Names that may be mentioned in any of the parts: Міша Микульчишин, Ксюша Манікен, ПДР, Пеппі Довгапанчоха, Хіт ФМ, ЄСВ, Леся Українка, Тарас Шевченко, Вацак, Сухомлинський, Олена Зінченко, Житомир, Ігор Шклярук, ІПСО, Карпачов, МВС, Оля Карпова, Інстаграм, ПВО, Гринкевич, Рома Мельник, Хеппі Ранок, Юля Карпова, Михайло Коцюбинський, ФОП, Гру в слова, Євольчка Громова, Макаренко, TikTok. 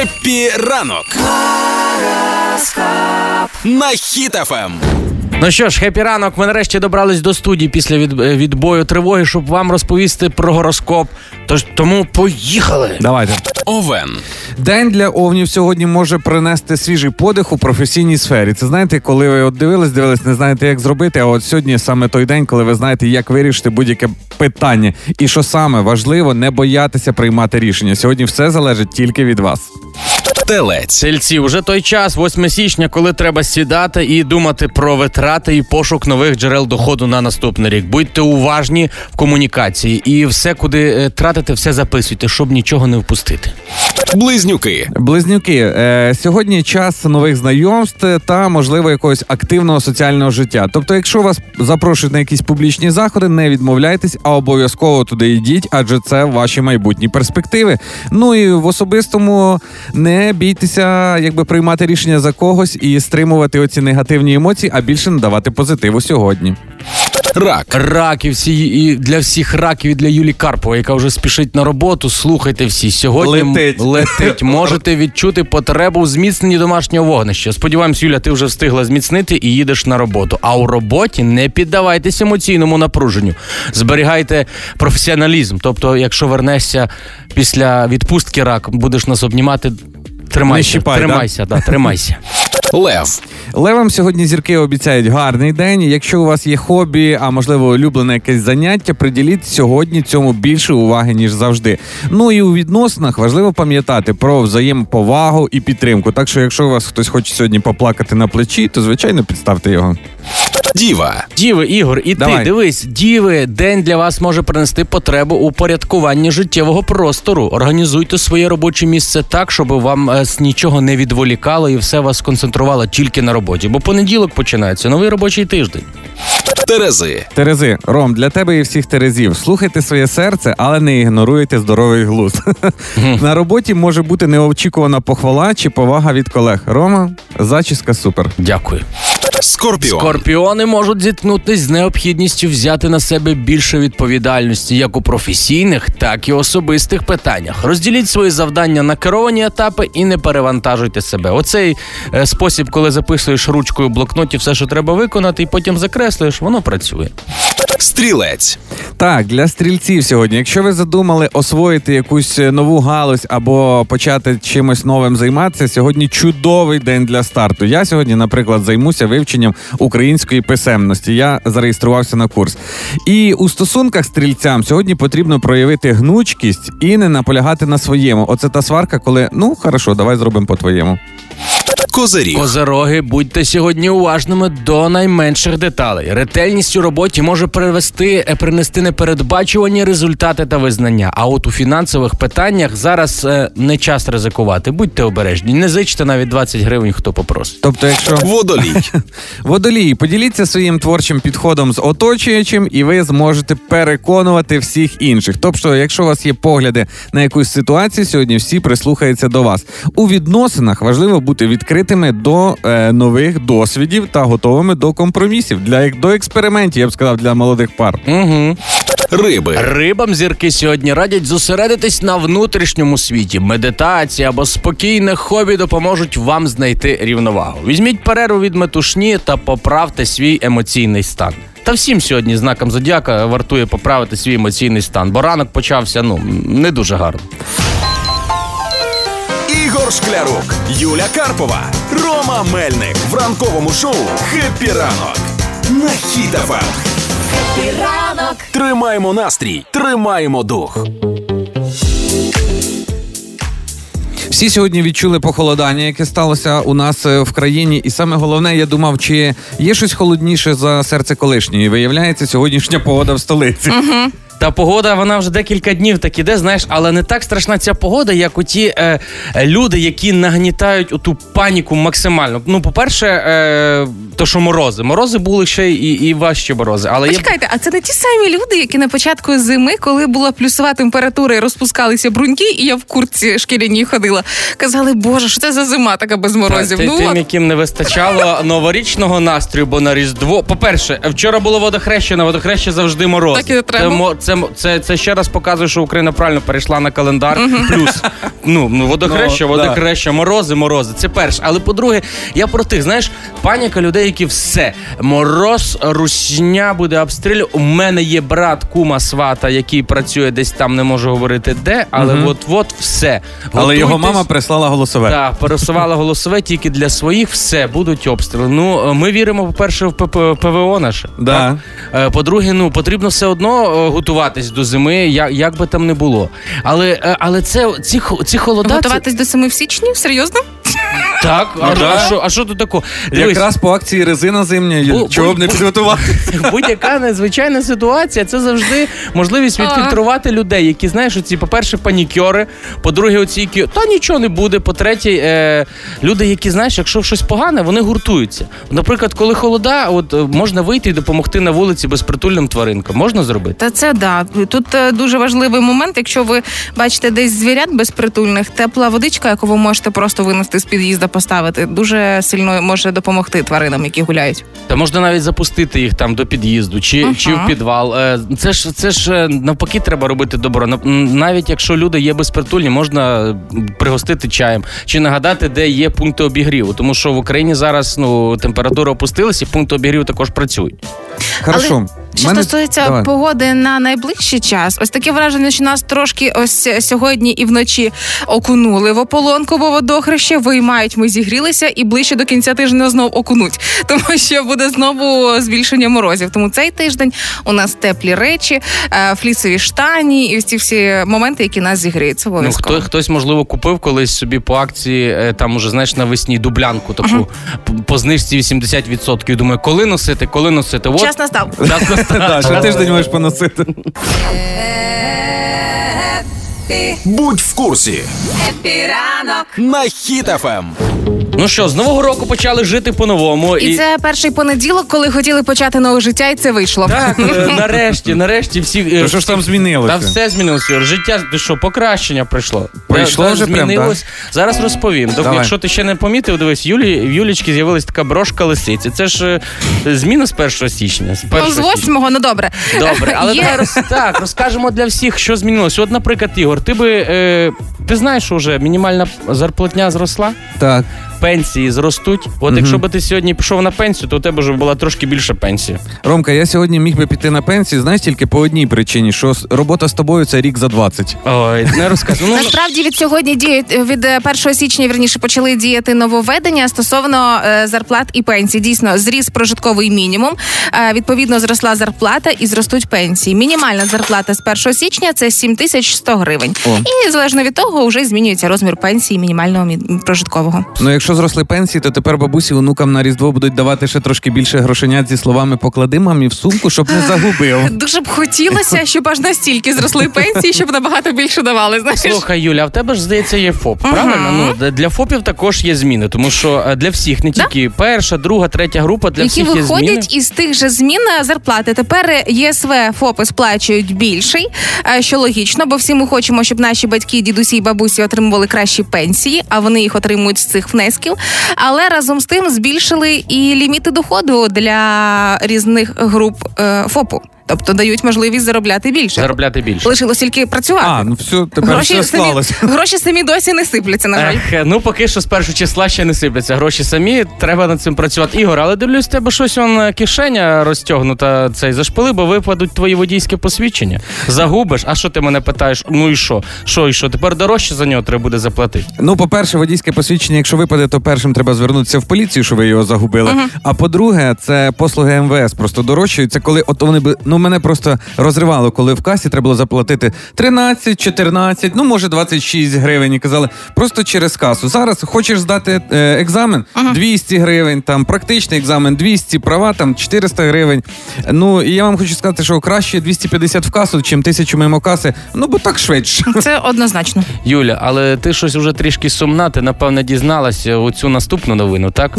Хеппі ранок на Хіт ФМ. Ну що ж, Хеппі ранок, ми нарешті добрались до студії після відбою тривоги, щоб вам розповісти про гороскоп. Тож, тому поїхали! Давайте. Овен. День для овнів сьогодні може принести свіжий подих у професійній сфері. Це знаєте, коли ви от дивились, не знаєте, як зробити, а от сьогодні саме той день, коли ви знаєте, як вирішити будь-яке питання. І що саме важливо, не боятися приймати рішення. Сьогодні все залежить тільки від вас. Телець. Тельці. Уже той час, 8 січня, коли треба сідати і думати про витрати і пошук нових джерел доходу на наступний рік. Будьте уважні в комунікації і все, куди тратите, все записуйте, щоб нічого не впустити. Близнюки. Сьогодні час нових знайомств та, можливо, якогось активного соціального життя. Тобто, якщо вас запрошують на якісь публічні заходи, не відмовляйтесь, а обов'язково туди йдіть, адже це ваші майбутні перспективи. Ну і в особистому не бійтеся, приймати рішення за когось і стримувати оці негативні емоції, а більше надавати позитиву сьогодні. Рак. І для всіх раків, і для Юлі Карпова, яка вже спішить на роботу, слухайте всі. Сьогодні летить. Можете відчути потребу в зміцненні домашнього вогнища. Сподіваємось, Юля, ти вже встигла зміцнити і їдеш на роботу. А у роботі не піддавайтесь емоційному напруженню. Зберігайте професіоналізм. Тобто, якщо вернешся після відпустки рак, будеш нас обнімати, тримайся. Лев. Левам сьогодні зірки обіцяють гарний день. Якщо у вас є хобі, а можливо улюблене якесь заняття, приділіть сьогодні цьому більше уваги, ніж завжди. Ну і у відносинах важливо пам'ятати про взаємоповагу і підтримку. Так що, якщо у вас хтось хоче сьогодні поплакати на плечі, то, звичайно, підставте його. Діви, Ігор, і давай. Ти, дивись, діви, день для вас може принести потребу у порядкуванні життєвого простору. Організуйте своє робоче місце так, щоб вам нічого не відволікало і все вас концентрувало тільки на роботі. Бо понеділок починається новий робочий тиждень. Терези. Ром, для тебе і всіх терезів. Слухайте своє серце, але не ігноруйте здоровий глузд. На роботі може бути неочікувана похвала чи повага від колег. Рома, зачіска супер. Дякую. Скорпіони можуть зіткнутись з необхідністю взяти на себе більше відповідальності як у професійних, так і особистих питаннях. Розділіть свої завдання на керовані етапи і не перевантажуйте себе. Оцей спосіб, коли записуєш ручкою в блокноті все, що треба виконати, і потім закреслюєш, воно працює. Стрілець. Так, для стрільців сьогодні. Якщо ви задумали освоїти якусь нову галузь або почати чимось новим займатися, сьогодні чудовий день для старту. Я сьогодні, наприклад, займуся вивченням української писемності. Я зареєструвався на курс. І у стосунках стрільцям сьогодні потрібно проявити гнучкість і не наполягати на своєму. Оце та сварка, коли, хорошо, давай зробимо по-твоєму. Козироги, будьте сьогодні уважними до найменших деталей. Ретельність у роботі може принести непередбачувані результати та визнання. А от у фінансових питаннях зараз не час ризикувати. Будьте обережні, не зичте навіть 20 гривень, хто попросить. Тобто, якщо Водолій, поділіться своїм творчим підходом з оточуючим, і ви зможете переконувати всіх інших. Тобто, якщо у вас є погляди на якусь ситуацію, сьогодні всі прислухаються до вас. У відносинах важливо бути відкритим до нових досвідів та готовими до компромісів. До експериментів, я б сказав, для молодих пар. Угу. Рибам зірки сьогодні радять зосередитись на внутрішньому світі. Медитація або спокійне хобі допоможуть вам знайти рівновагу. Візьміть перерву від метушні та поправте свій емоційний стан. Та всім сьогодні знаком зодіака вартує поправити свій емоційний стан, бо ранок почався, не дуже гарно. Ігор Шклярук, Юля Карпова, Рома Мельник в ранковому шоу «Хеппі ранок» на Хіт ФМ. Хеппі ранок! Тримаємо настрій, тримаємо дух. Всі сьогодні відчули похолодання, яке сталося у нас в країні. І саме головне, я думав, чи є щось холодніше за серце колишньої. Виявляється, сьогоднішня погода в столиці. Угу. Та погода, вона вже декілька днів так іде, але не так страшна ця погода, як оті люди, які нагнітають оту паніку максимально. По-перше, то що морози. Морози були ще і важчі морози. Почекайте, а це не ті самі люди, які на початку зими, коли була плюсова температура і розпускалися бруньки, і я в куртці шкіряній ходила, казали, боже, що це за зима така без морозів. Тим, яким не вистачало новорічного настрою, бо на Різдво. По-перше, вчора було водохреще, на водохреще завжди мороз. Так і не треба. це ще раз показує, що Україна правильно перейшла на календар. Плюс, водохреща, да. морози. Це перше. Але, по-друге, я про тих, знаєш, паніка людей, які все. Мороз, русня буде обстрілювати. У мене є брат, кума, свата, який працює десь там, не можу говорити де, але от-от все. Але готуйтесь. Його мама прислала голосове. Так, пересувала голосове тільки для своїх. Все, будуть обстріли. Ну, ми віримо, по-перше, в ПВО наше. Да. Так? По-друге, потрібно все одно готуватись до зими, як би там не було. Але це ці холода... Готуватись до зими в січні? Серйозно? Так, а що тут такого? Якраз по акції резина зимня, чого б не підготувати. Будь-яка незвичайна ситуація, це завжди можливість відфільтрувати людей, які, знаєш, оці, по-перше, панікьори, по-друге, оці, які, та нічого не буде, по-третє, люди, які, знаєш, якщо щось погане, вони гуртуються. Наприклад, коли холода, от можна вийти і допомогти на вулиці безпритульним тваринкам. Можна зробити? Та це, да. Тут дуже важливий момент, якщо ви бачите десь звірят безпритульних, тепла водичка, яку ви можете просто винести з під'їзда, поставити, дуже сильно може допомогти тваринам, які гуляють. Та можна навіть запустити їх там до під'їзду чи в підвал. Це ж навпаки треба робити добро. Навіть якщо люди є безпритульні, можна пригостити чаєм. Чи нагадати, де є пункти обігріву. Тому що в Україні зараз температура опустилась і пункти обігріву також працюють. Хорошо. Що стосується погоди на найближчий час, ось таке враження, що нас трошки ось сьогодні і вночі окунули в ополонку, бо водохреще виймають, ми зігрілися і ближче до кінця тижня знов окунуть, тому що буде знову збільшення морозів. Тому цей тиждень у нас теплі речі, флісові штані і всі моменти, які нас зігріють. Це обов'язково. Хтось, можливо, купив колись собі по акції, там уже, знаєш, навесні дублянку таку, по знижці 80%. Думаю, коли носити? Час настав. Так, що тиждень можеш поносити. Будь в курсі. Хеппі ранок на Хіт ФМ. Ну що, з нового року почали жити по-новому. І це перший понеділок, коли хотіли почати нове життя, і це вийшло. Так, нарешті всі... То що ж там змінилося? Там все змінилося. Життя, покращення прийшло. Прийшло вже прям, так? Зараз розповім. Давай. Якщо ти ще не помітив, дивись, в Юлічки з'явилась така брошка лисиці. Це ж зміна з 1 січня. З 8-го, добре. Добре, але так, розкажемо для всіх, що змінилося. От, наприклад, Ігор, ти знаєш, що вже мінімальна зарплатня зросла? Так. Пенсії зростуть. От якщо би ти сьогодні пішов на пенсію, то у тебе вже була трошки більша пенсія. Ромка, я сьогодні міг би піти на пенсію, знаєш, тільки по одній причині, що робота з тобою – це рік за 20. Ой, не розказуй. Насправді від 1 січня, вірніше, почали діяти нововведення стосовно зарплат і пенсій. Дійсно, зріс прожитковий мінімум, відповідно, зросла зарплата і зростуть пенсії. Мінімальна зарплата з 1 січня – це 7100 гривень. О. І, залежно від того, вже змінюється розмір пенсії мінімального прожиткового. Зросли пенсії, то тепер бабусі онукам на Різдво будуть давати ще трошки більше грошенят зі словами «поклади мамі в сумку, щоб не загубив». Дуже б хотілося, щоб аж настільки зросли пенсії, щоб набагато більше давали, знаєш. Слухай, Юля, а в тебе ж, здається, є ФОП, правильно? Для ФОПів також є зміни, тому що для всіх, не тільки перша, друга, третя група, для всіх є зміни. Які виходять із тих же змін зарплати. Тепер ЄСВ ФОПи сплачують більший, що логічно, бо всі ми хочемо, щоб наші батьки, дідусі і бабусі отримували кращі пенсії, а вони їх отримують з цих внесків. Але разом з тим збільшили і ліміти доходу для різних груп ФОПу. Тобто дають можливість заробляти більше. Лишилось тільки працювати. Все, тепер все склалося. Гроші самі досі не сиплються, на жаль. Поки що з першого числа ще не сипляться. Гроші самі, треба над цим працювати. Ігор, але дивлюсь, в тебе щось кишеня розтягнута, цей зашпили, бо випадуть твої водійські посвідчення. Загубиш, а що ти мене питаєш? І що? Тепер дорожче за нього треба буде заплатити. По-перше, водійське посвідчення, якщо випаде, то першим треба звернутися в поліцію, що ви його загубили. А по-друге, це послуги МВС просто дорожчаються, коли вони мене просто розривало, коли в касі треба було заплатити 13, 14, може 26 гривень, і казали, просто через касу. Зараз хочеш здати екзамен, 200 гривень, практичний екзамен, 200, права, 400 гривень. І я вам хочу сказати, що краще 250 в касу, чим 1000 мимо каси, бо так швидше. Це однозначно. Юля, але ти щось уже трішки сумна, ти, напевно, дізналася оцю наступну новину, так?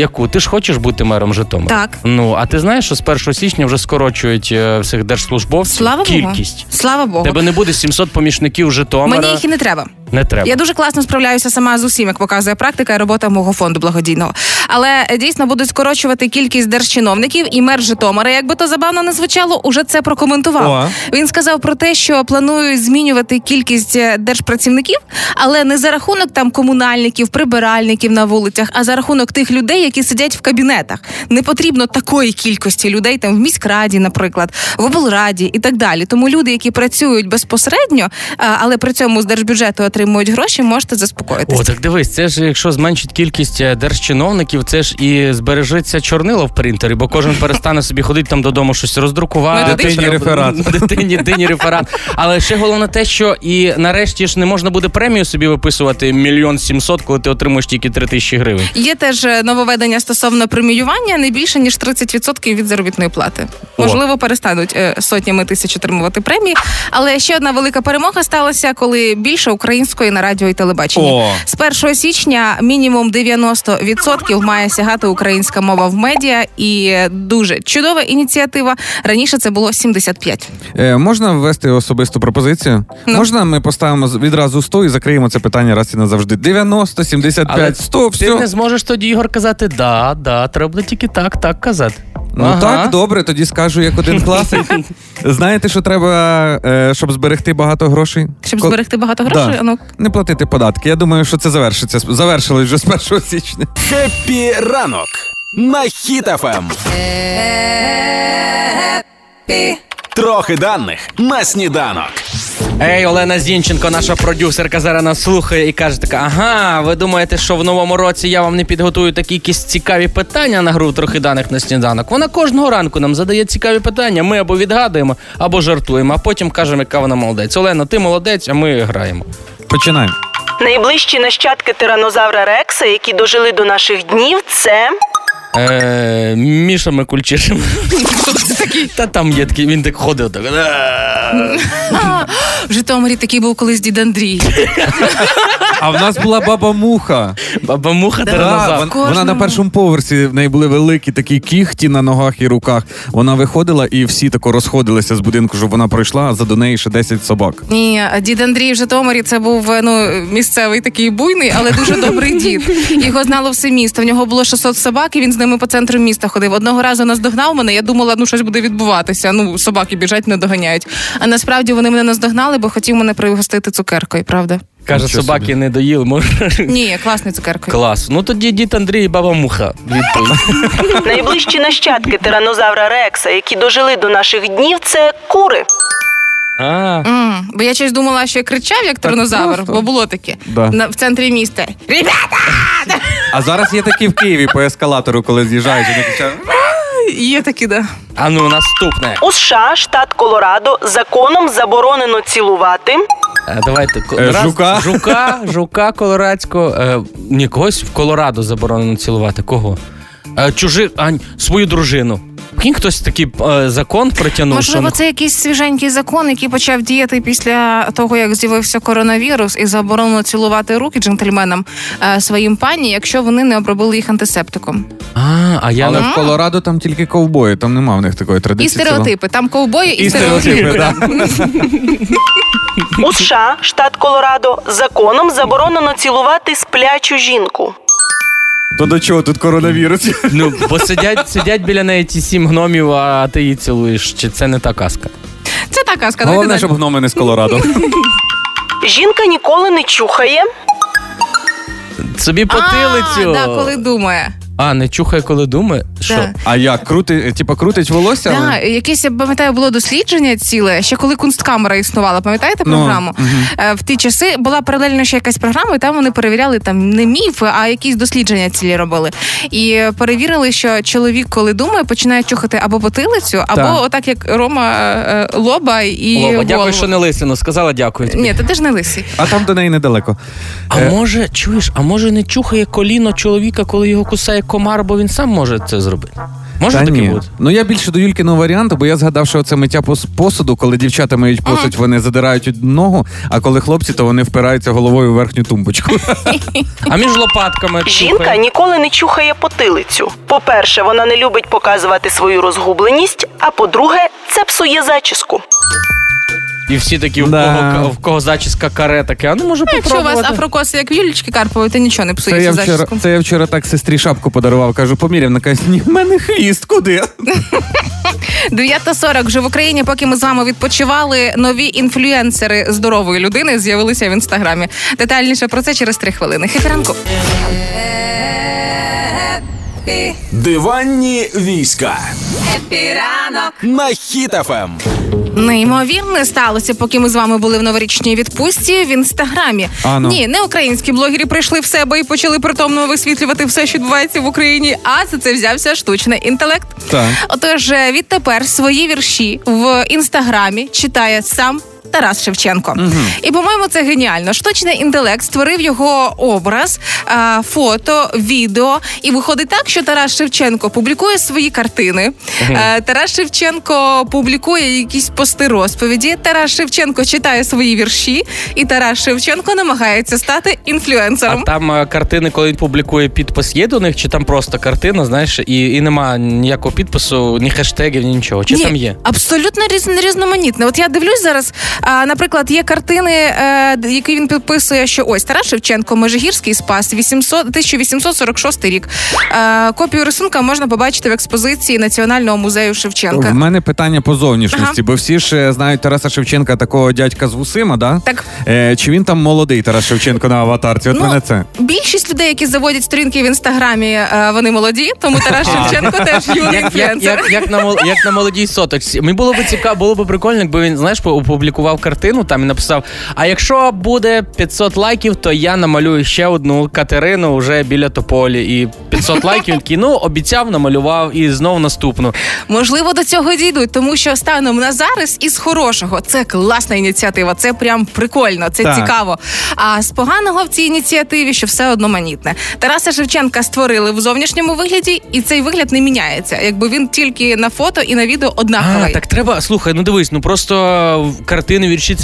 Яку? Ти ж хочеш бути мером Житомира? Так. А ти знаєш, що з 1 січня вже скорочують всіх держслужбовців. Слава кількість. Богу. Слава Богу. Тебе не буде 700 помічників Житомира. Мені їх і не треба. Не треба. Я дуже класно справляюся сама з усім, як показує практика і робота мого фонду благодійного. але дійсно будуть скорочувати кількість держчиновників, і мер Житомира, як би то забавно не звучало, уже це прокоментував. Він сказав про те, що планують змінювати кількість держпрацівників, але не за рахунок там комунальників, прибиральників на вулицях, а за рахунок тих людей, які сидять в кабінетах. Не потрібно такої кількості людей там в міськраді, наприклад, в облраді і так далі. Тому люди, які працюють безпосередньо, але при цьому з держбюджету отримують гроші, можете заспокоїтися. О, так дивись, це ж якщо зменшить кількість держчиновників, це ж і збережеться чорнило в принтері, бо кожен перестане собі ходити там додому щось роздрукувати. Дитині реферат. Але ще головне те, що і нарешті ж не можна буде премію собі виписувати 1 700 000, коли ти отримуєш тільки 3 000 гривень. Є теж нововведення стосовно преміювання не більше, ніж 30% від заробітної плати. Можливо, перестануть сотнями тисяч отримувати премії. Але ще одна велика перемога сталася, коли більше української на радіо і телебаченні. З 1 січня мінімум 90% має сягати українська мова в медіа, і дуже чудова ініціатива. Раніше це було 75%. Можна ввести особисту пропозицію? Можна ми поставимо відразу 100 і закриємо це питання раз і назавжди? 90, 75, 100, все. Ти не зможеш тоді, Ігор, казати «да, треба тільки так казати». Так, добре, тоді скажу як один класик. Знаєте, що треба, щоб зберегти багато грошей? Да. Ну, не платити податки. Я думаю, що це завершиться. Завершилось вже з 1 січня. Хеппі ранок на Хіт ФМ. Трохи даних на сніданок. Ей, Олена Зінченко, наша продюсерка, зараз нас слухає і каже така: ага, ви думаєте, що в новому році я вам не підготую такі якісь цікаві питання на гру «Трохи даних на сніданок»? Вона кожного ранку нам задає цікаві питання, ми або відгадуємо, або жартуємо, а потім кажемо, яка вона молодець. Олено, ти молодець, а ми граємо. Починаємо. Найближчі нащадки тиранозавра Рекса, які дожили до наших днів, це... Міша Микульчишин. Та там є такий, він так ходив так. В Житомирі такий був колись дід Андрій. А в нас була баба Муха. Баба Муха тиранозавр. Вона на першому поверсі, в неї були великі такі кігті на ногах і руках. Вона виходила і всі тако розходилися з будинку, щоб вона пройшла, а за до неї ще 10 собак. Ні, дід Андрій в Житомирі це був місцевий такий буйний, але дуже добрий дід. Його знало все місто. В нього було 600 собак, і він з ними по центру міста ходив. Одного разу наздогнав мене, я думала, щось буде відбуватися. Собаки біжать, не доганяють. А насправді вони мене наздогнали, бо хотів мене пригостити цукеркою, правда? Каже, собаки не доїли, може? Ні, класний цукеркою. Клас. Тоді дід Андрій і баба Муха. Найближчі нащадки тиранозавра Рекса, які дожили до наших днів, це кури. Бо я щось думала, що я кричав, як тиранозавр, бо було таке. В центрі міста. Ребята! А зараз є такі в Києві по ескалатору, коли з'їжджають, і не кричав. Є такі, да. А ну, наступне. У США, штат Колорадо, законом заборонено цілувати... Давайте. Жука колорадського. Ні, когось в Колорадо заборонено цілувати. Кого? Свою дружину. Хтось такий закон протягнув. Можливо, це якийсь свіженький закон, який почав діяти після того, як з'явився коронавірус, і заборонено цілувати руки джентльменам своїм пані, якщо вони не обробили їх антисептиком. Але в Колорадо там тільки ковбої, там нема в них такої традиції. І стереотипи. Там ковбої і стереотипи. У США, штат Колорадо, законом заборонено цілувати сплячу жінку. То до чого тут коронавірус? Бо сидять біля неї ті 7 гномів, а ти її цілуєш. Чи це не та казка? Це та казка. Головне, щоб гноми не з Колорадо. Жінка ніколи не чухає. Собі потилицю. Так, коли думає. Не чухає, коли думає? Що? Да. А як? Крутить волосся? Так, але... якесь, я пам'ятаю, було дослідження ціле, ще коли Кунсткамера існувала, пам'ятаєте програму? В ті часи була паралельно ще якась програма, і там вони перевіряли не міф, а якісь дослідження цілі робили. І перевірили, що чоловік, коли думає, починає чухати або потилицю, або отак, як Рома, лоба і голову. Дякую, що не лисину. Сказала дякую тобі. Ні, ти ж не лисий. А там до неї недалеко. А може не чухає коліно чоловіка, коли його кусає комар, бо він сам може це зробити. Може таке бути? Я більше до Юлькиного варіанту, бо я згадав, що це миття посуду, коли дівчата миють посуд, вони задирають одну ногу, а коли хлопці, то вони впираються головою в верхню тумбочку. А між лопатками... Жінка ніколи не чухає потилицю. По-перше, вона не любить показувати свою розгубленість, а по-друге, це псує зачіску. І всі такі, в кого зачіска каре таке, а не може попробувати. Якщо у вас афрокоси, як в Юлічки Карпової, то нічого не псується зачіску. Це я вчора так сестрі шапку подарував, кажу, поміряв, вона каже, ні, в мене хвіст, куди? 9:40 вже в Україні, поки ми з вами відпочивали, нові інфлюенсери здорової людини з'явилися в Інстаграмі. Детальніше про це через 3 хвилини. Хеппі ранку. Диванні війська. Хеппі ранок на Хіт ФМ. Неймовірне сталося, поки ми з вами були в новорічній відпустці в Інстаграмі. Ні, не українські блогери прийшли в себе і почали притомно висвітлювати все, що відбувається в Україні, а це взявся штучний інтелект. Так. Отож, відтепер свої вірші в Інстаграмі читає сам Тарас Шевченко. Угу. І, по-моєму, це геніально. Штучний інтелект створив його образ, фото, відео. І виходить так, що Тарас Шевченко публікує свої картини. Угу. Тарас Шевченко публікує якісь пости розповіді. Тарас Шевченко читає свої вірші. І Тарас Шевченко намагається стати інфлюенсером. А там картини, коли він публікує, підпис є до них? Чи там просто картина, знаєш, і нема ніякого підпису, ні хештегів, ні нічого? Чи там є? Абсолютно різноманітне. От я дивлюсь зараз... Наприклад, є картини, які він підписує, що ось Тарас Шевченко, Межигірський спас, 1846 рік. Копію рисунка можна побачити в експозиції Національного музею Шевченка. В мене питання по зовнішності, бо всі ж знають Тараса Шевченка, такого дядька з вусима, да? Так. Чи він там молодий, Тарас Шевченко, на аватарці? От мене це. Більшість людей, які заводять сторінки в Інстаграмі, вони молоді, тому Тарас Шевченко теж юний інфлюенсер. Як на молодій соточці. Мені було б цікаво, було б прикольно, якби він, знаєш, опублікував картину там і написав, а якщо буде 500 лайків, то я намалюю ще одну Катерину вже біля Тополі. І 500 лайків він такий, обіцяв, намалював і знову наступну. Можливо, до цього дійдуть, тому що станом на зараз із хорошого. Це класна ініціатива, це прям прикольно, це цікаво. А з поганого в цій ініціативі, що все одноманітне. Тараса Шевченка створили в зовнішньому вигляді, і цей вигляд не міняється. Якби він тільки на фото і на відео однаковий. Так треба, слухай, дивись, просто картини, вірші,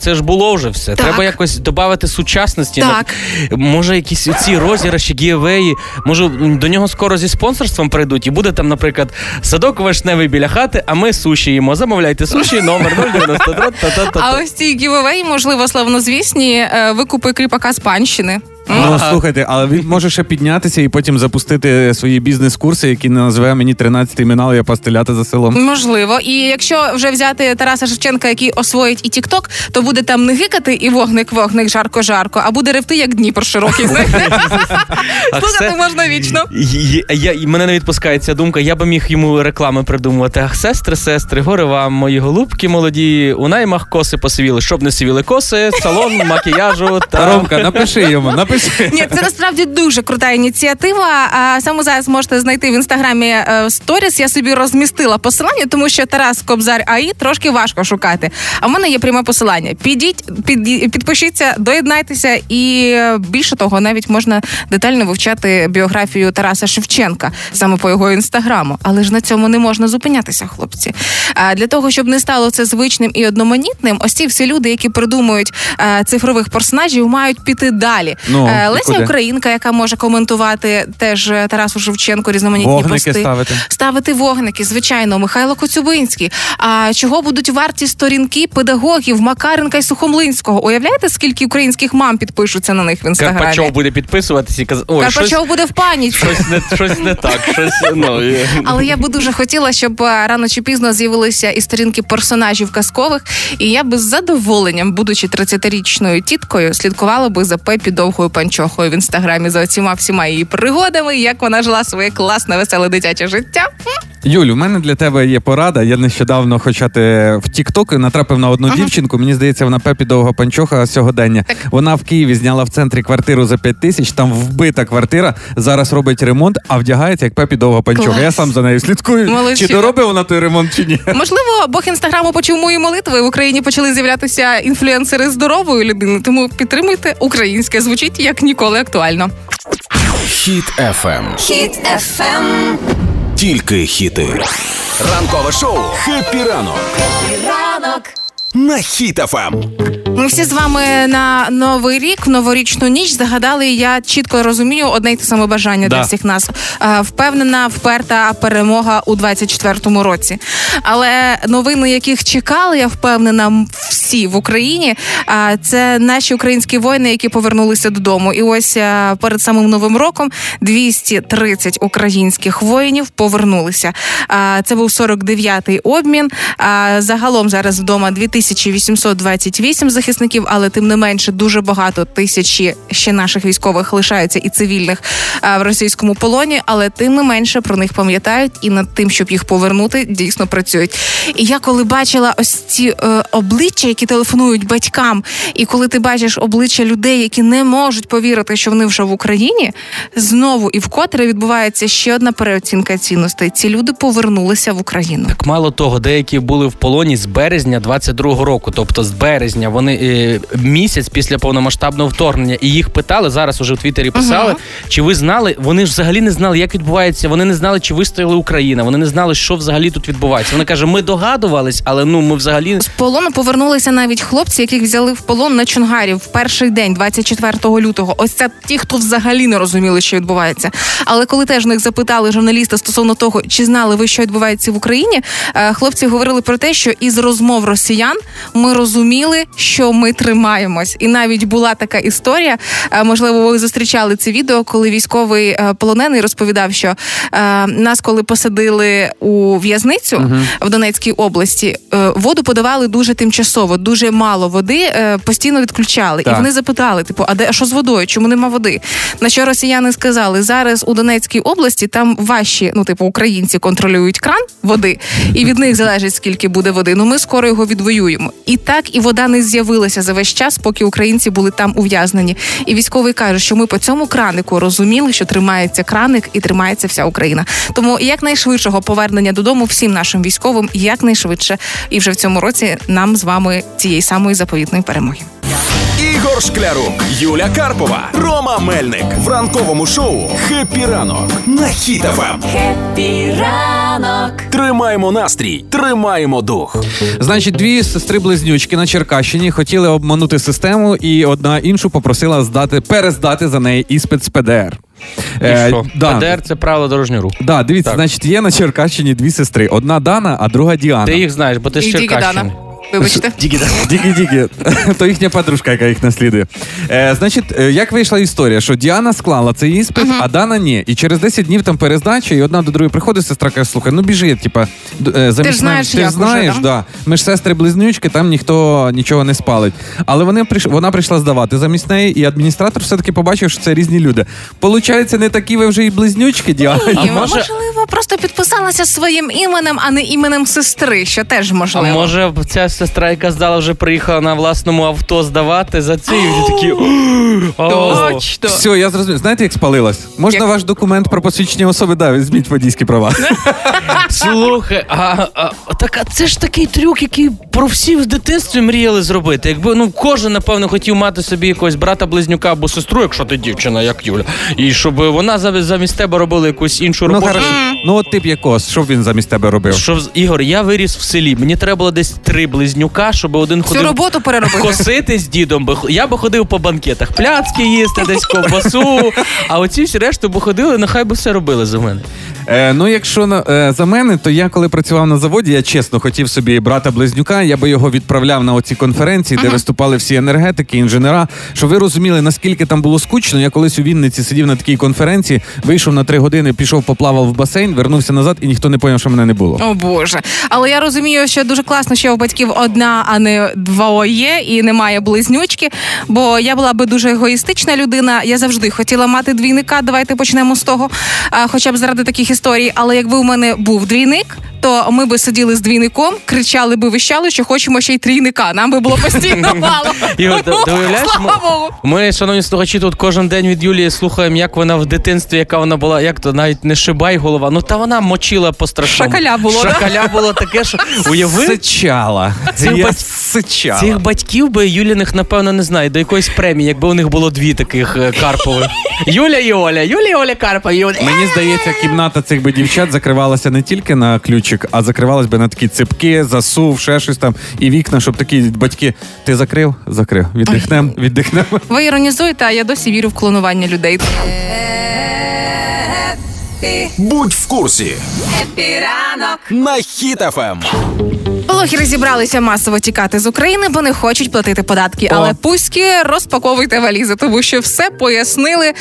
це ж було вже все. Так. Треба якось додати сучасності. Так. Може, якісь ці розіграші, гівеї, може, до нього скоро зі спонсорством прийдуть, і буде там, наприклад, садок вишневий біля хати, а ми суші їмо. Замовляйте суші, номер 092. А ось ці гівеї, можливо, славнозвісні, викупи кріпака з панщини. Слухайте, але він може ще піднятися і потім запустити свої бізнес-курси, які назве мені 13-й мінал, я пастелята за селом. Можливо. І якщо вже взяти Тараса Шевченка, який освоїть і тік-ток, то буде там не гикати і вогник-вогник, жарко-жарко, а буде ревти, як Дніпр широкий. Слухати можна вічно. Мене не відпускає ця думка, я би міг йому реклами придумувати. Ах, сестри, сестри, горе вам, мої голубки молоді, у наймах коси посивіли, щоб не сивіли коси, салон, макіяжу. Ромка, напиши йому, Ні, це насправді дуже крута ініціатива. Саме зараз можете знайти в Інстаграмі сторіс. Я собі розмістила посилання, тому що Тарас Кобзар АІ трошки важко шукати. А в мене є пряме посилання. Підпишіться, доєднайтеся і більше того, навіть можна детально вивчати біографію Тараса Шевченка саме по його Інстаграму. Але ж на цьому не можна зупинятися, хлопці. Для того, щоб не стало це звичним і одноманітним, ось ці всі люди, які придумують цифрових персонажів, мають піти далі. Леся Українка, яка може коментувати теж Тарасу Шевченку різноманітні вогники пости. Ставити вогники, звичайно, Михайло Коцюбинський. А чого будуть варті сторінки педагогів Макаренка і Сухомлинського? Уявляєте, скільки українських мам підпишуться на них в Інстаграмі? Карпачов буде підписуватися і казати... Карпачов буде в паніці. Щось не так. Але я би дуже хотіла, щоб рано чи пізно з'явилися і сторінки персонажів казкових, і я би з задоволенням, будучи 30-річною тіткою, слідкувала би за Пеппі Довгапанчохою в Інстаграмі за оціма всіма її пригодами, як вона жила своє класне, веселе дитяче життя. Юль, у мене для тебе є порада. Я нещодавно, хоча ти в TikTok, натрапив на одну дівчинку. Мені здається, вона Пеппі Довгапанчоха сьогодення. Так. Вона в Києві зняла в центрі квартиру за 5000, там вбита квартира, зараз робить ремонт, а вдягається як Пеппі Довгапанчоха. Я сам за нею слідкую. Молодчина. Чи доробить вона той ремонт, чи ні? Можливо, Бог Інстаграму почув мої молитви. В Україні почали з'являтися інфлюенсери здорової людини, тому підтримуйте українське. Звучить як ніколи актуально. Хіт ФМ. Хіт ФМ. Тільки хіти. Ранкове шоу «Хеппі ранок» на Хіт ФМ. Ми всі з вами на Новий рік, в новорічну ніч загадали, я чітко розумію, одне й те саме бажання для всіх нас. Впевнена, вперта перемога у 24-му році. Але новини, яких чекали, я впевнена, всі в Україні, це наші українські воїни, які повернулися додому. І ось перед самим Новим роком 230 українських воїнів повернулися. Це був 49-й обмін. Загалом зараз вдома 2828 захисників, але тим не менше дуже багато тисячі ще наших військових лишаються і цивільних в російському полоні, але тим не менше про них пам'ятають і над тим, щоб їх повернути, дійсно працюють. І я коли бачила ось ці обличчя, які телефонують батькам, і коли ти бачиш обличчя людей, які не можуть повірити, що вони вже в Україні, знову і вкотре відбувається ще одна переоцінка цінностей. Ці люди повернулися в Україну. Так мало того, деякі були в полоні з березня 22-го року, тобто з березня, вони місяць після повномасштабного вторгнення, і їх питали, зараз уже в Твіттері писали, чи ви знали, вони ж взагалі не знали, як відбувається, вони не знали, чи вистояла Україна, вони не знали, що взагалі тут відбувається. Вони кажуть, ми догадувались, але ну, ми взагалі... З полону повернулися навіть хлопці, яких взяли в полон на Чонгарі в перший день, 24 лютого. Ось це ті, хто взагалі не розуміли, що відбувається. Але коли теж них запитали журналіста стосовно того, чи знали ви, що відбувається в Україні, хлопці говорили про те, що із розмов росіян ми розуміли, що ми тримаємось. І навіть була така історія, можливо, ви зустрічали це відео, коли військовий полонений розповідав, що нас, коли посадили у в'язницю в Донецькій області, воду подавали дуже тимчасово, дуже мало води, постійно відключали. Так. І вони запитали, типу, а де, що з водою, чому нема води? На що росіяни сказали, зараз у Донецькій області там ваші, ну, типу, українці контролюють кран води, і від них залежить, скільки буде води. Ну, ми скоро його відвоюємо. І так, і вода не з'явилася за весь час, поки українці були там ув'язнені. І військовий каже, що ми по цьому кранику розуміли, що тримається краник і тримається вся Україна. Тому якнайшвидшого повернення додому всім нашим військовим, якнайшвидше. І вже в цьому році нам з вами цієї самої заповітної перемоги. Ігор Шклярук, Юля Карпова, Рома Мельник. В ранковому шоу «Хеппі ранок» на Хіт ФМ. «Хеппі ранок». Тримаємо настрій, тримаємо дух. Значить, дві сестри-близнючки на Черкащині хотіли обманути систему, і одна іншу попросила перездати за неї іспит з ПДР. ПДР – це правила дорожнього руху. Да, дивіться, так. Значить, є на Черкащині дві сестри. Одна Дана, а друга Діана. Ти їх знаєш, бо ти з Черкащини. Вибачте. Дігі-дігі. То їхня подружка, яка їх наслідує. Значить, як вийшла історія, що Діана склала цей іспит, а Дана ні. І через 10 днів там перездача, і одна до другої приходить, сестра каже, слухай, ну біжи, типа, ти ж знаєш, да. Ми ж сестри-близнючки, там ніхто нічого не спалить. Але вона прийшла здавати замість неї, і адміністратор все-таки побачив, що це різні люди. Получається, не такі ви вже і близнючки, Діана. Можливо, просто підписалася своїм іменем, а не іменем сестри, що теж можливо. А може, ця сестра, яка здала, вже приїхала на власному авто здавати за це, і вже такі... Точно! Все, я зрозумів. Знаєте, як спалилась? Можна ваш документ про посвідчення особи? Да, візьміть водійські права. Слухай, так, а це ж такий трюк, який про всі в дитинстві мріяли зробити. Якби, ну, кожен, напевно, хотів мати собі якогось брата-близнюка або сестру, якщо ти дівчина, як Юля. І щоб вона замість тебе робила якусь іншу роботу. Ну, хорошо. Ну, от тип якогось. Що б він замість тебе робив? Ігор, я виріс в селі. Мені треба було десь 3 близнюка, щоб один ходив... Всю роботу переробити. Косити з дідом. Я би ходив по банкетах. Пляцки їсти, десь ковбасу. А оці всі решту би ходили, нехай би все робили за мене. Ну, якщо за мене, то я, коли працював на заводі, я чесно хотів собі брата-близнюка, я би його відправляв на оці конференції, де виступали всі енергетики, інженера, щоб ви розуміли, наскільки там було скучно. Я колись у Вінниці сидів на такій конференції, вийшов на 3 години, пішов, поплавав в басейн, вернувся назад, і ніхто не поняв, що мене не було. О, Боже. Але я розумію, що дуже класно, що у батьків одна, а не двоє, і немає близнючки, бо я була би дуже егоїстична людина, я завжди хотіла мати двійника, давайте почнемо з того, хоча б заради таких історій, але якби у мене був двійник, то ми би сиділи з двійником, кричали би, вищали, що хочемо ще й трійника. Нам би було постійно мало. Слава Богу. Ми, шановні слухачі, тут кожен день від Юлії слухаємо, як вона в дитинстві, яка вона була, як то навіть не шибай голова. Ну, та вона мочила по-страшному. Шакаля було таке, що уяви. Сичала. Цих батьків би Юліних, напевно, не знаю, до якоїсь премії, якби у них було 2 таких Карпових. Юля і Оля Карпова. Мені здається, кімната цих би дівчат закривалася не тільки на ключик, а закривалась би на такі ципки, засув, ще щось там, і вікна, щоб такі батьки, ти закрив? Закрив. Віддихнем. Ви іронізуєте, а я досі вірю в клонування людей. Будь в курсі. Хеппі ранок на Хіт ФМ. Блогери зібралися масово тікати з України, бо не хочуть платити податки. Але пуськи, розпаковуйте валізи, тому що все пояснили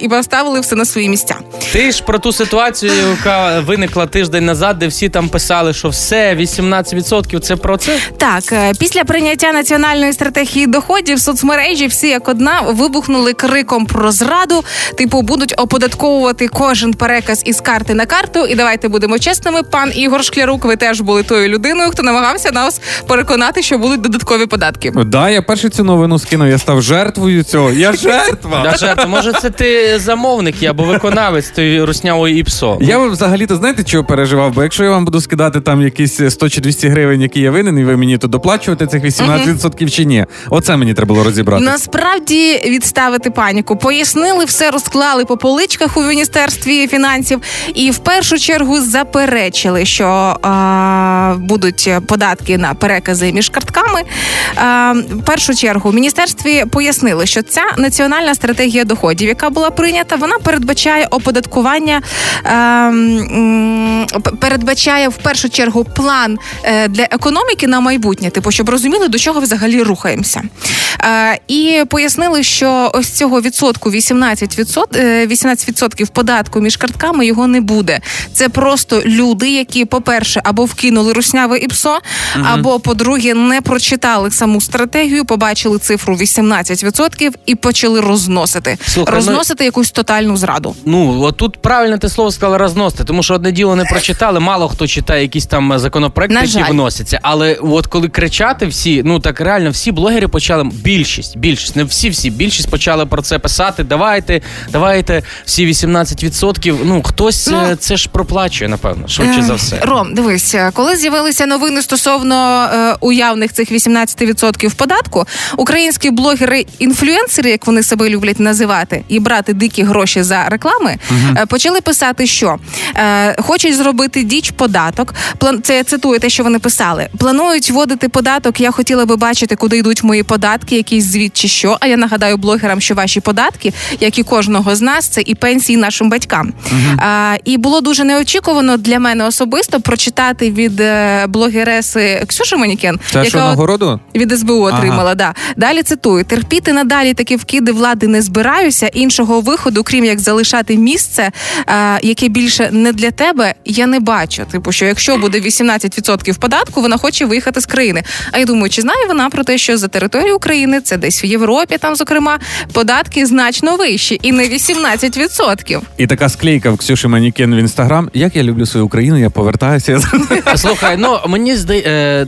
і поставили все на свої місця. Ти ж про ту ситуацію, яка виникла тиждень назад, де всі там писали, що все, 18% – це про це? Так, після прийняття національної стратегії доходів соцмережі всі як одна вибухнули криком про зраду. Типу, будуть оподатковувати кожен переказ із карти на карту. І давайте будемо чесними, пан Ігор Шклярук, ви теж були тою людиною, хто намагався нас переконати, що будуть додаткові податки. Да, я першу цю новину скинув, я став жертвою цього. Я жертва! Може, це ти замовник, або виконавець тої руснявої ІПСО. Я взагалі-то, знаєте, чого переживав? Бо якщо я вам буду скидати там якісь 100 чи 200 гривень, які я винен, і ви мені то доплачувати цих 18% чи ні? Оце мені треба було розібратися. Насправді відставити паніку. Пояснили, все розклали по поличках у Міністерстві фінансів і в першу чергу заперечили, що будуть податки на перекази між картками. В першу чергу в міністерстві пояснили, що ця національна стратегія доходів, яка була прийнята, вона передбачає оподаткування, передбачає в першу чергу план для економіки на майбутнє, типу, щоб розуміли, до чого взагалі рухаємося. І пояснили, що ось цього відсотку 18% податку між картками його не буде. Це просто люди, які, по-перше, або вкинули русняве ІПСО, або, по-друге, не прочитали саму стратегію, побачили цифру 18% і почали розносити. Слухай, розносити якусь тотальну зраду. Ну, отут правильно ти слово сказала розносити, тому що одне діло не прочитали, мало хто читає якісь там законопроекти, які вносяться. Але от коли кричати всі, ну так реально всі блогери почали, більшість, не всі, більшість почали про це писати, давайте, всі 18%, ну хтось це ж проплачує, напевно, швидше за все. Ром, дивись, коли з'явилися новини стосовно уявних цих 18% податку, українські блогери-інфлюенсери, як вони себе люблять називати, і брати дикі гроші за реклами, почали писати, що хочуть зробити діч податок, це я цитую те, що вони писали, планують вводити податок, я хотіла би бачити, куди йдуть мої податки, якийсь звіт чи що, а я нагадаю блогерам, що ваші податки, як і кожного з нас, це і пенсії нашим батькам. І було дуже неочікувано для мене особисто прочитати від блогереси Ксюші Манікен, яка від СБУ отримала. Да. Далі цитую. Терпіти надалі такі вкиди влади не збираюся. Іншого виходу, крім як залишати місце, яке більше не для тебе, я не бачу. Типу, що якщо буде 18% податку, вона хоче виїхати з країни. А я думаю, чи знає вона про те, що за територію України, це десь в Європі, там, зокрема, податки значно вищі. І не 18%. І така склейка в Ксюші Манікен в Інстаграм. Як я люблю свою Україну, я повертаюся. Слухай, ну, мені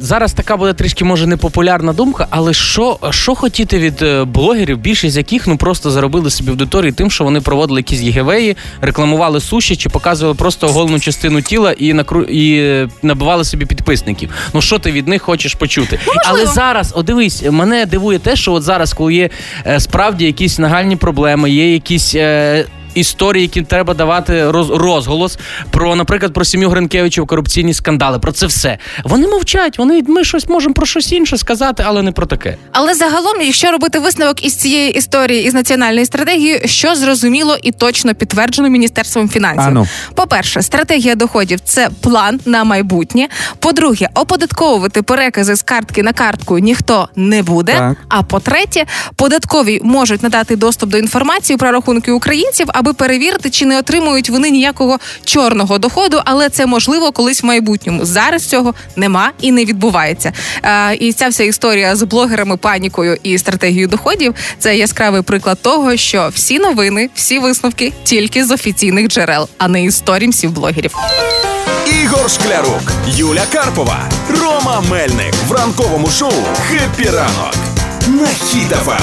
зараз така буде трішки, може, непопулярна думка, але що хотіти від блогерів, більшість з яких, ну, просто заробили собі аудиторії тим, що вони проводили якісь гігевеї, рекламували суші чи показували просто оголену частину тіла і набивали собі підписників. Ну, що ти від них хочеш почути? Ну, але зараз, дивись, мене дивує те, що от зараз, коли є справді якісь нагальні проблеми, є якісь історії, які треба давати розголос про, наприклад, про сім'ю Гринкевичів, корупційні скандали, про це все. Вони мовчать, ми щось можемо про щось інше сказати, але не про таке. Але загалом, якщо робити висновок із цієї історії, із національної стратегії, що зрозуміло і точно підтверджено Міністерством фінансів. По-перше, стратегія доходів – це план на майбутнє. По-друге, оподатковувати перекази з картки на картку ніхто не буде. Так. А по-третє, податкові можуть надати доступ до інформації про рахунки українців, аби перевірити, чи не отримують вони ніякого чорного доходу, але це можливо колись в майбутньому. Зараз цього нема і не відбувається. І ця вся історія з блогерами, панікою і стратегією доходів – це яскравий приклад того, що всі новини, всі висновки тільки з офіційних джерел, а не із сторінців блогерів. Ігор Шклярук, Юля Карпова, Рома Мельник в ранковому шоу «Хеппі ранок» на Хіт ФМ.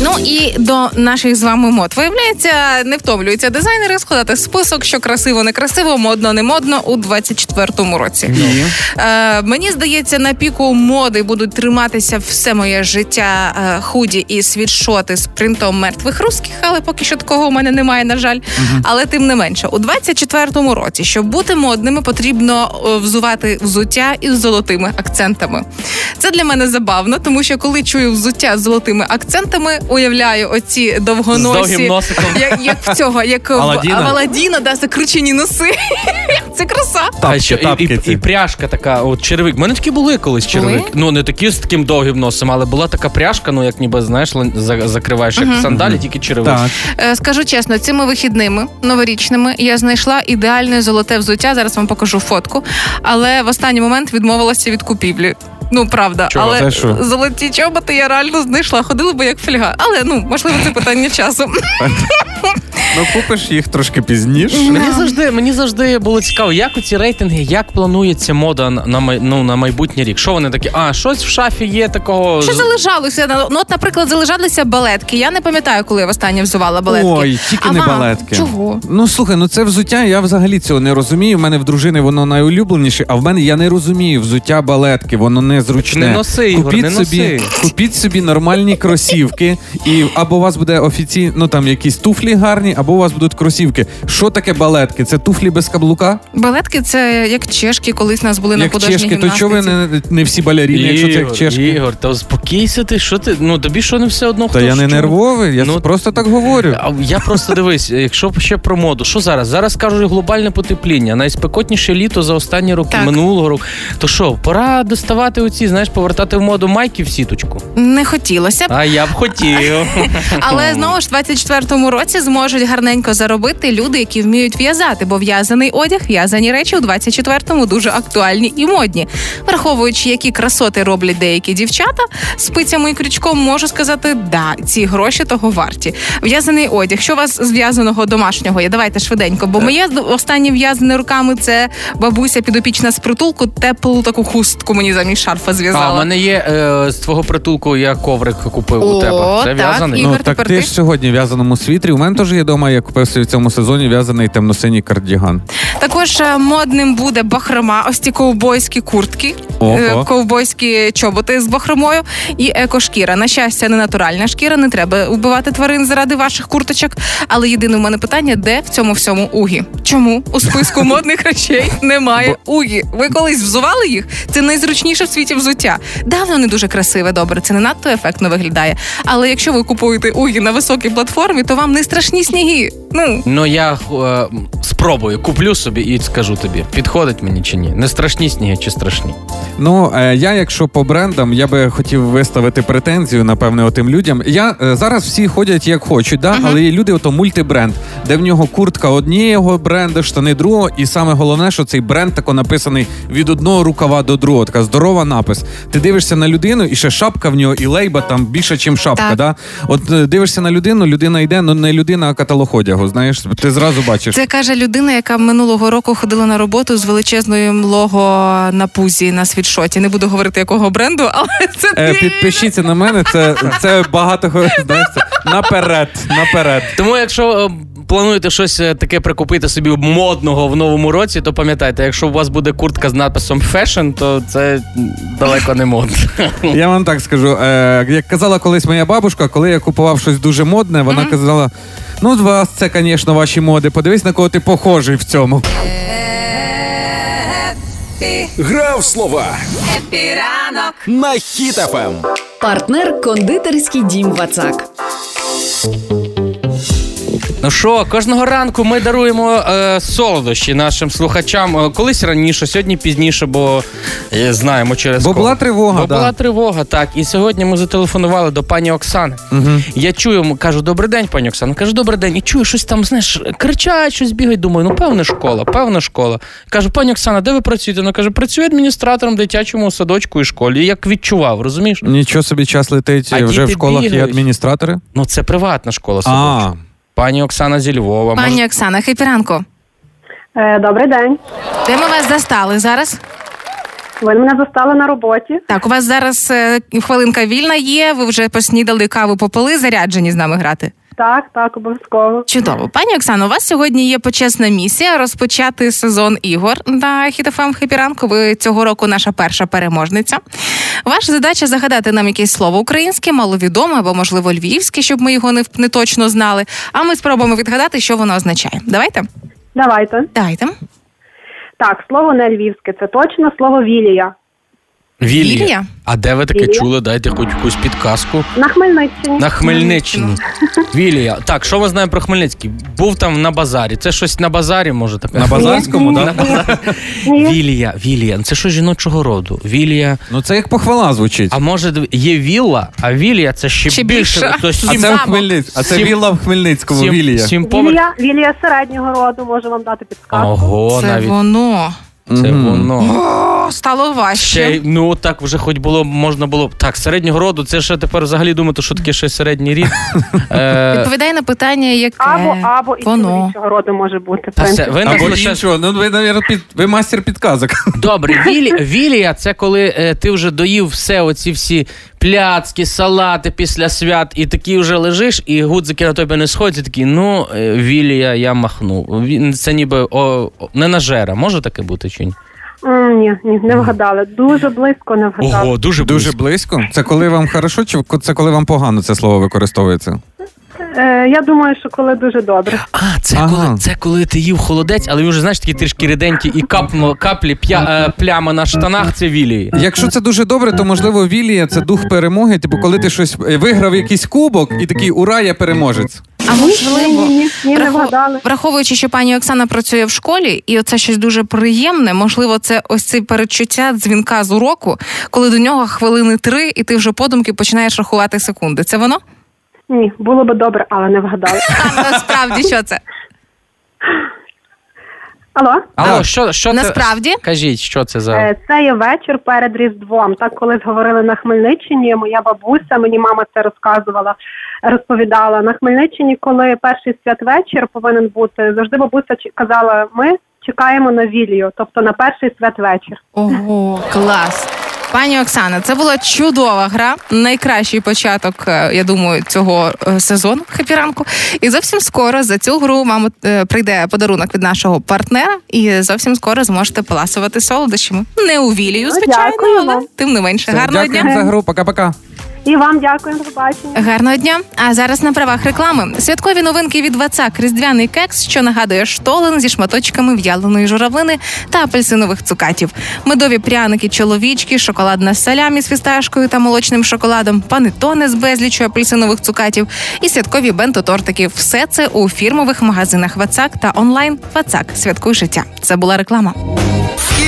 Ну і до наших з вами мод. Виявляється, не втомлюються дизайнери складати список, що красиво-некрасиво, модно-немодно у 24-му році. Мені здається, на піку моди будуть триматися все моє життя худі і світшоти з принтом мертвих русських, але поки що такого у мене немає, на жаль. Але тим не менше, у 24-му році, щоб бути модними, потрібно взувати взуття із золотими акцентами. Це для мене забавно, тому що коли чую взуття з золотими акцентами, уявляю оці довгоносі, як Аладдіна, да, закручені носи. Це краса. Тапки, і пряжка така, от черевик. У мене такі були колись черевик. Ну, не такі з таким довгим носом, але була така пряжка, ну, як ніби, знаєш, закриваєш, як сандалі, тільки черевик. Скажу чесно, цими вихідними, новорічними, я знайшла ідеальне золоте взуття. Зараз вам покажу фотку. Але в останній момент відмовилася від купівлі. Ну, правда, але золоті чоботи я реально знайшла. Ходила би як фільга. Але, ну, можливо, це питання часу. Ну, купиш їх трошки пізніше. Мені завжди було цікаво, як у ці рейтинги, як планується мода на майбутній рік. Що вони такі? Щось в шафі є такого... Що залежалося? Ну, от, наприклад, залежалися балетки. Я не пам'ятаю, коли я востаннє взувала балетки. Ой, тільки не балетки. Чого? Ну, слухай, ну це взуття, я взагалі цього не розумію. У мене в дружини воно найулюбленіше, а в мене я не розумію взуття балетки. Воно незручне. Не носи, Ігор, не носи. Купіть собі нормальні кросівки, і або у вас буде офіційно, ну, там якісь туфлі гарні, або у вас будуть кросівки. Що таке балетки? Це туфлі без каблука? Балетки – це як чешки, колись нас були як на художній гімнастиці. Як чешки, то чого ви не всі балеріни, якщо це як чешки? Ігор, та успокійся ти, що ти? Ну, тобі що не все одно хто? Та я не нервовий, я просто так говорю. Я просто дивись, якщо ще про моду, що зараз? Зараз, кажуть, глобальне потепління, найспекотніше літо за останні роки, минулого року. То що, пора доставати оці, знаєш, повертати в моду майки в сіточку? Не хотілося б. А я б хотів. Але знову ж в 24-му році зможуть гарненько заробити люди, які вміють в'язати, бо в'язаний одяг, в'язані речі у 24-му дуже актуальні і модні. Враховуючи, які красоти роблять деякі дівчата, спицями і крючком можу сказати, да, ці гроші того варті. В'язаний одяг. Що у вас з в'язаного домашнього є? Давайте швиденько, бо моє останнє в'язане руками це бабуся підопічна з притулку, теплу таку хустку мені замість шарфа зв'язала. А, в мене є з твого притулку, я коврик купив у тебе. Це в'язаний? Ну, так ти ж сьогодні в в'язаному світрі. У мене теж є дома, я купив в цьому сезоні в'язаний темно-синій кардіган. Також модним буде бахрома, ось ці ковбойські куртки, ковбойські чоботи з бахромою і екошкіра. На щастя, не натуральна шкіра, не треба вбивати тварин заради ваших курточок. Але єдине в мене питання, де в цьому всьому угі? Чому у списку модних речей немає угі? Ви колись взували їх? Це найзручніше в світі взуття. Давно не дуже красиве, добре, це не надто ефектно виглядає. Але якщо ви купуєте угі на високій платформі, то вам не страшні сніги. Ну, я спробую, куплю собі і скажу тобі, підходить мені чи ні. Не страшні сніги чи страшні? Ну, я, якщо по брендам, я би хотів виставити претензію, напевне, отим людям. Я зараз всі ходять як хочуть, да? Але є люди, ото мультибренд, де в нього куртка однієго бренду, штани другого, і саме головне, що цей бренд тако написаний від одного рукава до другого, така здорова напис. Ти дивишся на людину, і ще шапка в нього, і лейба там більше, ніж шапка, да? От дивишся на людину, людина йде, ну не людина, а каталоходяга. Знаєш, ти зразу бачиш. Це каже людина, яка минулого року ходила на роботу з величезною лого на пузі, на світшоті. Не буду говорити, якого бренду, але це... підпишіться на мене, це багато... Знаєш, це наперед. Тому якщо... плануєте щось таке прикупити собі модного в новому році, то пам'ятайте, якщо у вас буде куртка з надписом «Fashion», то це далеко не модно. Я вам так скажу. Як казала колись моя бабушка, коли я купував щось дуже модне, вона казала, ну, з вас це, звісно, ваші моди. Подивись, на кого ти похожий в цьому. Гра в слова. Хеппі ранок. На Хіт ФМ. Партнер кондитерський дім «Вацак». Ну що, кожного ранку ми даруємо солодощі нашим слухачам. Колись раніше, сьогодні пізніше, бо знаємо через кого. Бо була тривога, була тривога, так. І сьогодні ми зателефонували до пані Оксани. Я чую, кажу, добрий день, пані Оксана. Кажу, добрий день. І чую, щось там, знаєш, кричать, щось бігають. Думаю, ну певна школа. Кажу, пані Оксана, де ви працюєте? Вона каже, працюю адміністратором в дитячому садочку і школі. І як відчував, розумієш? Нічого собі, час летить, вже в школах бігають. Є адміністратори? Ну, це приватна школа садочку. Пані Оксана зі Львова. Пані Оксана, хеппі ранку. Добрий день. Де ми вас застали зараз? Ви мене застали на роботі. Так, у вас зараз хвилинка вільна є, ви вже поснідали, каву попили, заряджені з нами грати? Так, обов'язково. Чудово. Пані Оксано, у вас сьогодні є почесна місія розпочати сезон ігор на Хіт ФМ «Хеппі Ранку». Ви цього року наша перша переможниця. Ваша задача – загадати нам якесь слово українське, маловідоме або, можливо, львівське, щоб ми його не точно знали. А ми спробуємо відгадати, що воно означає. Давайте? Давайте. Так, слово не львівське, це точно слово «вілія». Вілія? А де ви таке чули? Дайте хоч якусь підказку. На Хмельниччині. Вілія. Так, що ми знаємо про Хмельницький? Був там на базарі. Це щось на базарі, може? Так? На базарському, так? Вілія. Це що жіночого роду? Вілія. Ну, це як похвала звучить. А може є вілла, а вілія це ще більше. А це вілла в Хмельницькому, вілія. Вілія середнього роду, можу вам дати підказку. Ого, навіть. Це воно. О, стало важче. Так вже хоч було, можна було. Так, середнього роду, це ще тепер взагалі думати, що таке ще середній рід. Відповідай на питання, яке або і чоловічого роду може бути. Або іншого. Ви мастер підказок. Добре, вілія, це коли ти вже доїв все, оці всі пляцки, салати після свят, і такий вже лежиш, і гудзики на тебе не сходять, такий, вілія, я махнув. Це ніби ненажера. Може таке бути? Ні, не вгадали. Дуже близько не вгадали. Ого, дуже близько? Це коли вам хорошо, чи це коли вам погано це слово використовується? Я думаю, що коли дуже добре. Це коли ти їв холодець, але він вже, знаєш, такий трішки ріденький і каплі пляма на штанах, це вілії. Якщо це дуже добре, то, можливо, вілія – це дух перемоги, типу, коли ти щось виграв якийсь кубок і такий, ура, я переможець. А можливо, не вгадали. Враховуючи, що пані Оксана працює в школі, і оце щось дуже приємне, можливо, це ось це передчуття дзвінка з уроку, коли до нього хвилини 3, і ти вже подумки починаєш рахувати секунди. Це воно? Ні, було би добре, але не вгадали. А насправді що це? Алло, що насправді? Кажіть, що це за... Це є вечір перед Різдвом. Так колись говорили на Хмельниччині, моя бабуся, мені мама це розповідала. На Хмельниччині, коли перший святвечір повинен бути, завжди бабуся казала, ми чекаємо на вілію, тобто на перший святвечір. Ого, клас! Пані Оксана, це була чудова гра, найкращий початок, я думаю, цього сезону «Хеппі ранку». І зовсім скоро за цю гру вам прийде подарунок від нашого партнера, і зовсім скоро зможете поласувати солодощами. Не у вілію, звичайно, але тим не менше. Гарного дня. Дякую за гру, пока-пока. І вам дякую, до побачення. Гарного дня. А зараз на правах реклами. Святкові новинки від Вацак. Різдвяний кекс, що нагадує штолен зі шматочками в'яленої журавлини та апельсинових цукатів. Медові пряники, чоловічки, шоколадна салямі з фісташкою та молочним шоколадом, панеттоне з безлічю апельсинових цукатів і святкові бенто-тортики. Все це у фірмових магазинах Вацак та онлайн Вацак. Святкуй життя. Це була реклама.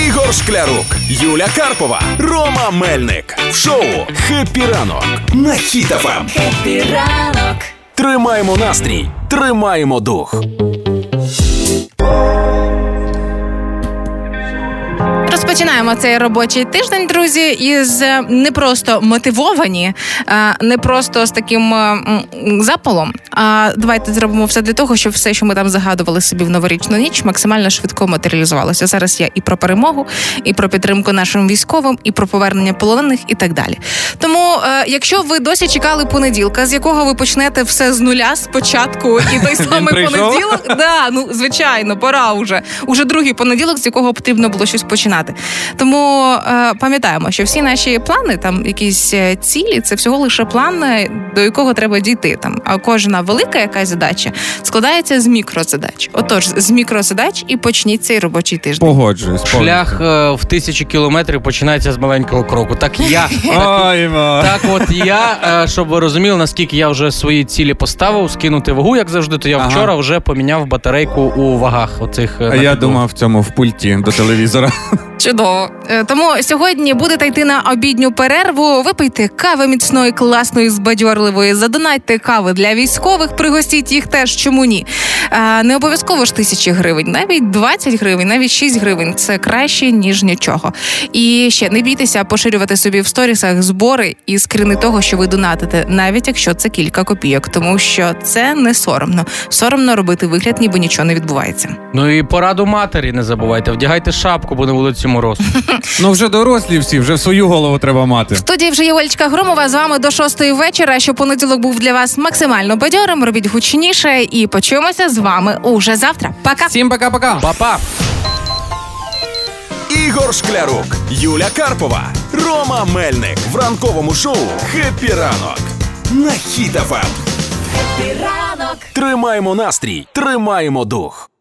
Ігор Шклярук, Юля Карпова, Рома Мельник. В шоу «Хеппі ранок» на Хіт ФМ. Хеппі ранок. Тримаємо настрій, тримаємо дух. Розпочинаємо цей робочий тиждень, друзі, із не просто мотивовані, не просто з таким запалом, а давайте зробимо все для того, щоб все, що ми там загадували собі в новорічну ніч, максимально швидко матеріалізувалося. Зараз я і про перемогу, і про підтримку нашим військовим, і про повернення полонених, і так далі. Тому, якщо ви досі чекали понеділка, з якого ви почнете все з нуля, спочатку, і той самий понеділок, звичайно, пора вже. Уже другий понеділок, з якого потрібно було щось починати. Тому пам'ятаємо, що всі наші плани, там якісь цілі, це всього лише план, до якого треба дійти. Там а кожна велика якась задача складається з мікрозадач. Отож, з мікрозадач і почніть цей робочий тиждень. Погоджуюсь. Шлях в 1000 кілометрів починається з маленького кроку. Так, щоб ви розуміли, наскільки я вже свої цілі поставив, скинути вагу, як завжди, то я вчора вже поміняв батарейку у вагах оцих. А я думав в пульті до телевізора. Чудово. Тому сьогодні будете йти на обідню перерву, випийте кави міцної, класної, збадьорливої, задонайте кави для військових, пригостіть їх теж, чому ні. Не обов'язково ж 1000 гривень, навіть 20 гривень, навіть 6 гривень. Це краще, ніж нічого. І ще не бійтеся поширювати собі в сторісах збори і скріни того, що ви донатите, навіть якщо це кілька копійок, тому що це не соромно. Соромно робити вигляд, ніби нічого не відбувається. Ну і пораду матері не забувайте. Вдягайте шапку, бо на вулиці мороз. Ну вже дорослі всі, вже в свою голову треба мати. В студії вже Євольчка Громова з вами до 6-ї вечора, щоб понеділок був для вас максимально бадьорим, робіть гучніше і почуємося з вами уже завтра. Пока! Всім пока-пока! Па-па! Ігор Шклярук, Юля Карпова, Рома Мельник в ранковому шоу «Хеппі ранок» на Хіт ФМ. Хеппі ранок! Тримаємо настрій, тримаємо дух.